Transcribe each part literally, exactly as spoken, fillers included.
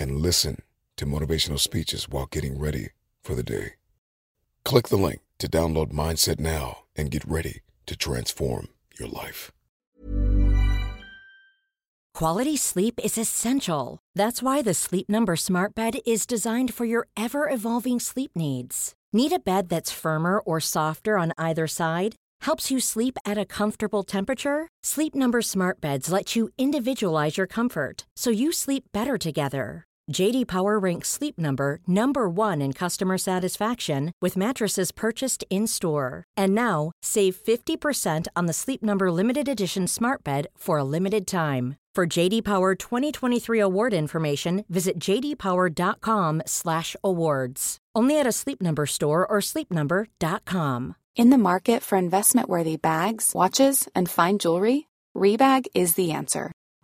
and listen to motivational speeches while getting ready for the day. Click the link to download Mindset now and get ready to transform your life. Quality sleep is essential. That's why the Sleep Number Smart Bed is designed for your ever-evolving sleep needs. Need a bed that's firmer or softer on either side? Helps you sleep at a comfortable temperature? Sleep Number Smart Beds let you individualize your comfort, so you sleep better together. J D Power ranks Sleep Number number one in customer satisfaction with mattresses purchased in-store. And now, save fifty percent on the Sleep Number Limited Edition Smart Bed for a limited time. For J D Power twenty twenty-three award information, visit j d power dot com slash awards. Only at a Sleep Number store or sleep number dot com. In the market for investment-worthy bags, watches, and fine jewelry, Rebag is the answer.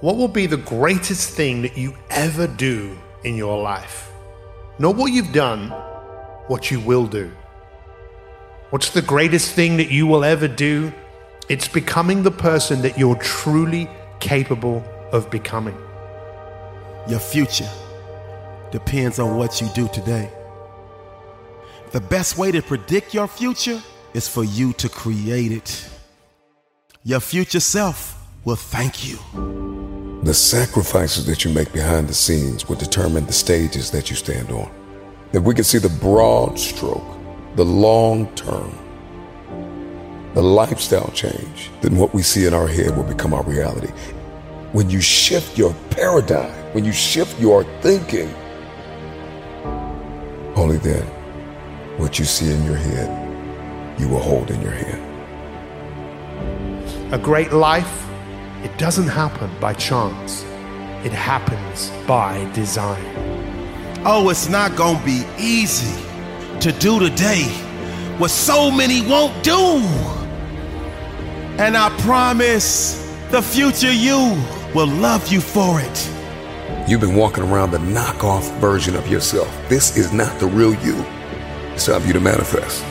What will be the greatest thing that you ever do in your life? Not what you've done, what you will do. What's the greatest thing that you will ever do? It's becoming the person that you're truly capable of becoming. Your future depends on what you do today. The best way to predict your future is for you to create it. Your future self will thank you. The sacrifices that you make behind the scenes will determine the stages that you stand on. If we can see the broad stroke, the long term, the lifestyle change, then what we see in our head will become our reality. When you shift your paradigm, when you shift your thinking, only then what you see in your head, you will hold in your hand. A great life, it doesn't happen by chance. It happens by design. Oh, it's not gonna be easy to do today what so many won't do. And I promise the future you will love you for it. You've been walking around the knockoff version of yourself. This is not the real you. It's time for you to manifest.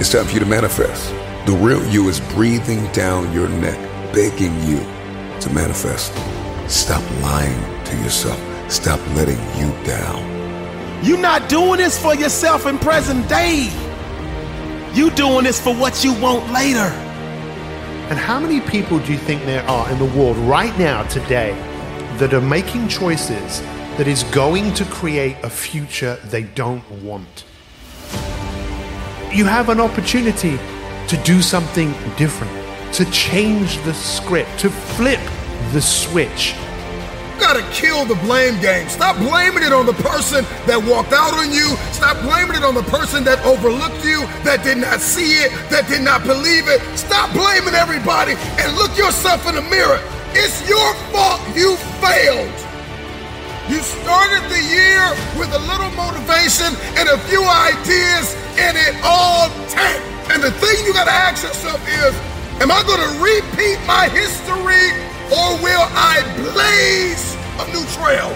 It's time for you to manifest. The real you is breathing down your neck, begging you to manifest. Stop lying to yourself. Stop letting you down. You're not doing this for yourself in present day. You're doing this for what you want later. And how many people do you think there are in the world right now, today, that are making choices that is going to create a future they don't want? You have an opportunity to do something different, to change the script, to flip the switch. You gotta kill the blame game. Stop blaming it on the person that walked out on you. Stop blaming it on the person that overlooked you, that did not see it, that did not believe it. Stop blaming everybody and look yourself in the mirror. It's your fault you failed. You started the year with a little motivation and a few ideas, and it all tanked. And the thing you gotta ask yourself is, am I gonna repeat my history, or will I blaze a new trail?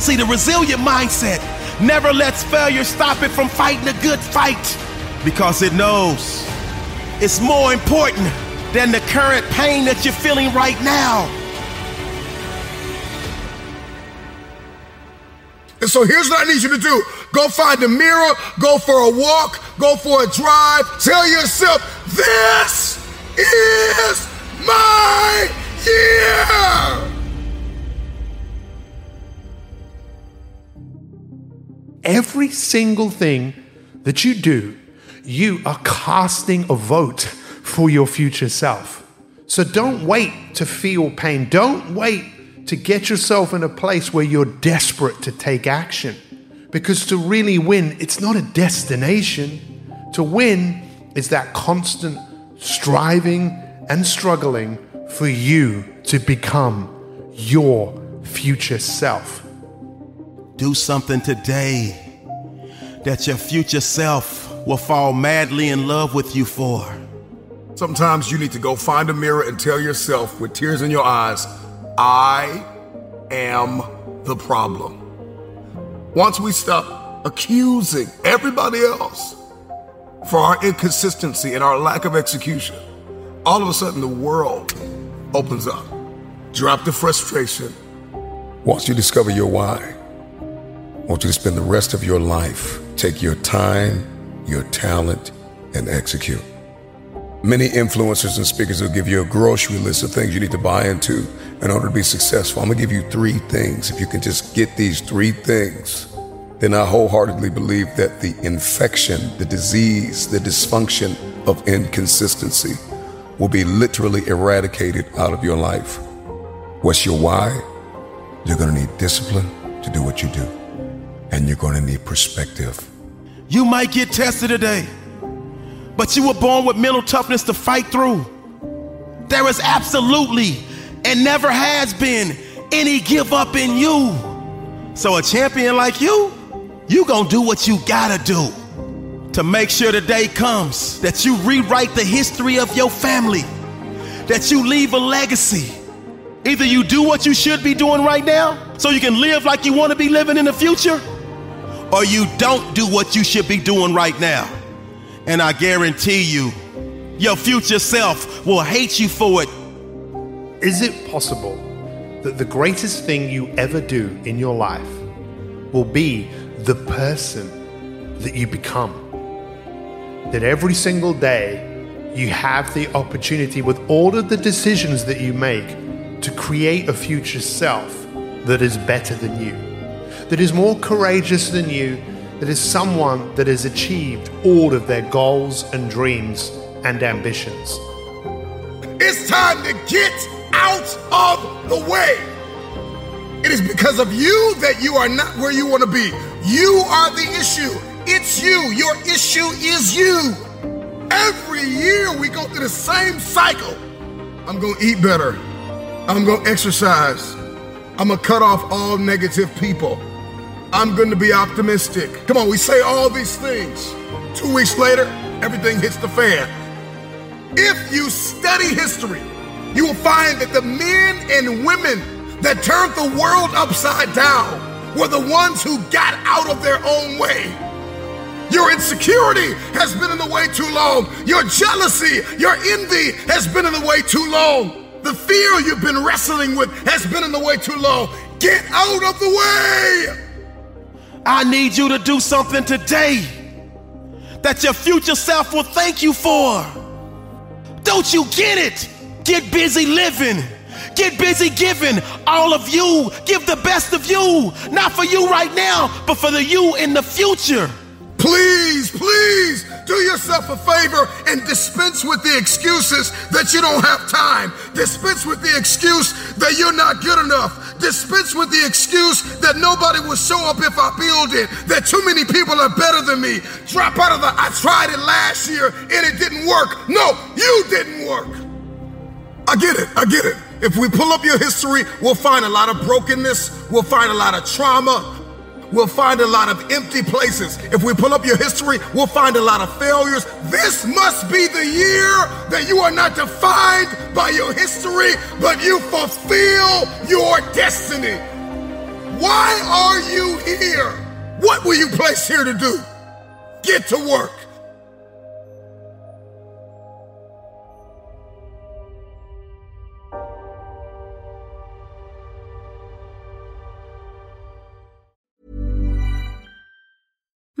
See, the resilient mindset never lets failure stop it from fighting a good fight, because it knows it's more important than the current pain that you're feeling right now. And so here's what I need you to do. Go find a mirror, go for a walk, go for a drive. Tell yourself, this is my year. Every single thing that you do, you are casting a vote for your future self. So don't wait to feel pain. Don't wait to get yourself in a place where you're desperate to take action. Because to really win, it's not a destination. To win is that constant striving and struggling for you to become your future self. Do something today that your future self will fall madly in love with you for. Sometimes you need to go find a mirror and tell yourself with tears in your eyes, I am the problem. Once we stop accusing everybody else for our inconsistency and our lack of execution, all of a sudden the world opens up. Drop the frustration. Once you discover your why, I want you to spend the rest of your life, take your time, your talent, and execute. Many influencers and speakers will give you a grocery list of things you need to buy into in order to be successful. I'm going to give you three things. If you can just get these three things, then I wholeheartedly believe that the infection, the disease, the dysfunction of inconsistency will be literally eradicated out of your life. What's your why? You're going to need discipline to do what you do, and you're going to need perspective. You might get tested today, but you were born with mental toughness to fight through. There is absolutely and never has been any give up in you. So a champion like you, you gonna do what you gotta do to make sure the day comes that you rewrite the history of your family, that you leave a legacy. Either you do what you should be doing right now so you can live like you want to be living in the future, or you don't do what you should be doing right now. And I guarantee you, your future self will hate you for it. Is it possible that the greatest thing you ever do in your life will be the person that you become? That every single day you have the opportunity, with all of the decisions that you make, to create a future self that is better than you, that is more courageous than you, that is someone that has achieved all of their goals and dreams and ambitions. It's time to get out of the way. It is because of you that you are not where you want to be. You are the issue. It's you. Your issue is you. Every year we go through the same cycle. I'm going to eat better. I'm going to exercise. I'm going to cut off all negative people. I'm going to be optimistic. Come on, we say all these things. Two weeks later, everything hits the fan. If you study history, you will find that the men and women that turned the world upside down were the ones who got out of their own way. Your insecurity has been in the way too long. Your jealousy, your envy has been in the way too long. The fear you've been wrestling with has been in the way too long. Get out of the way. I need you to do something today that your future self will thank you for. Don't you get it? Get busy living. Get busy giving all of you. Give the best of you. Not for you right now, but for the you in the future. Please, please Do yourself a favor and dispense with the excuses that you don't have time. Dispense with the excuse that you're not good enough. Dispense with the excuse that nobody will show up if I build it, that too many people are better than me. Drop out of the, I tried it last year and it didn't work. No, you didn't work. I get it, I get it. If we pull up your history, we'll find a lot of brokenness, we'll find a lot of trauma, we'll find a lot of empty places. If we pull up your history, we'll find a lot of failures. This must be the year that you are not defined by your history, but you fulfill your destiny. Why are you here? What were you placed here to do? Get to work.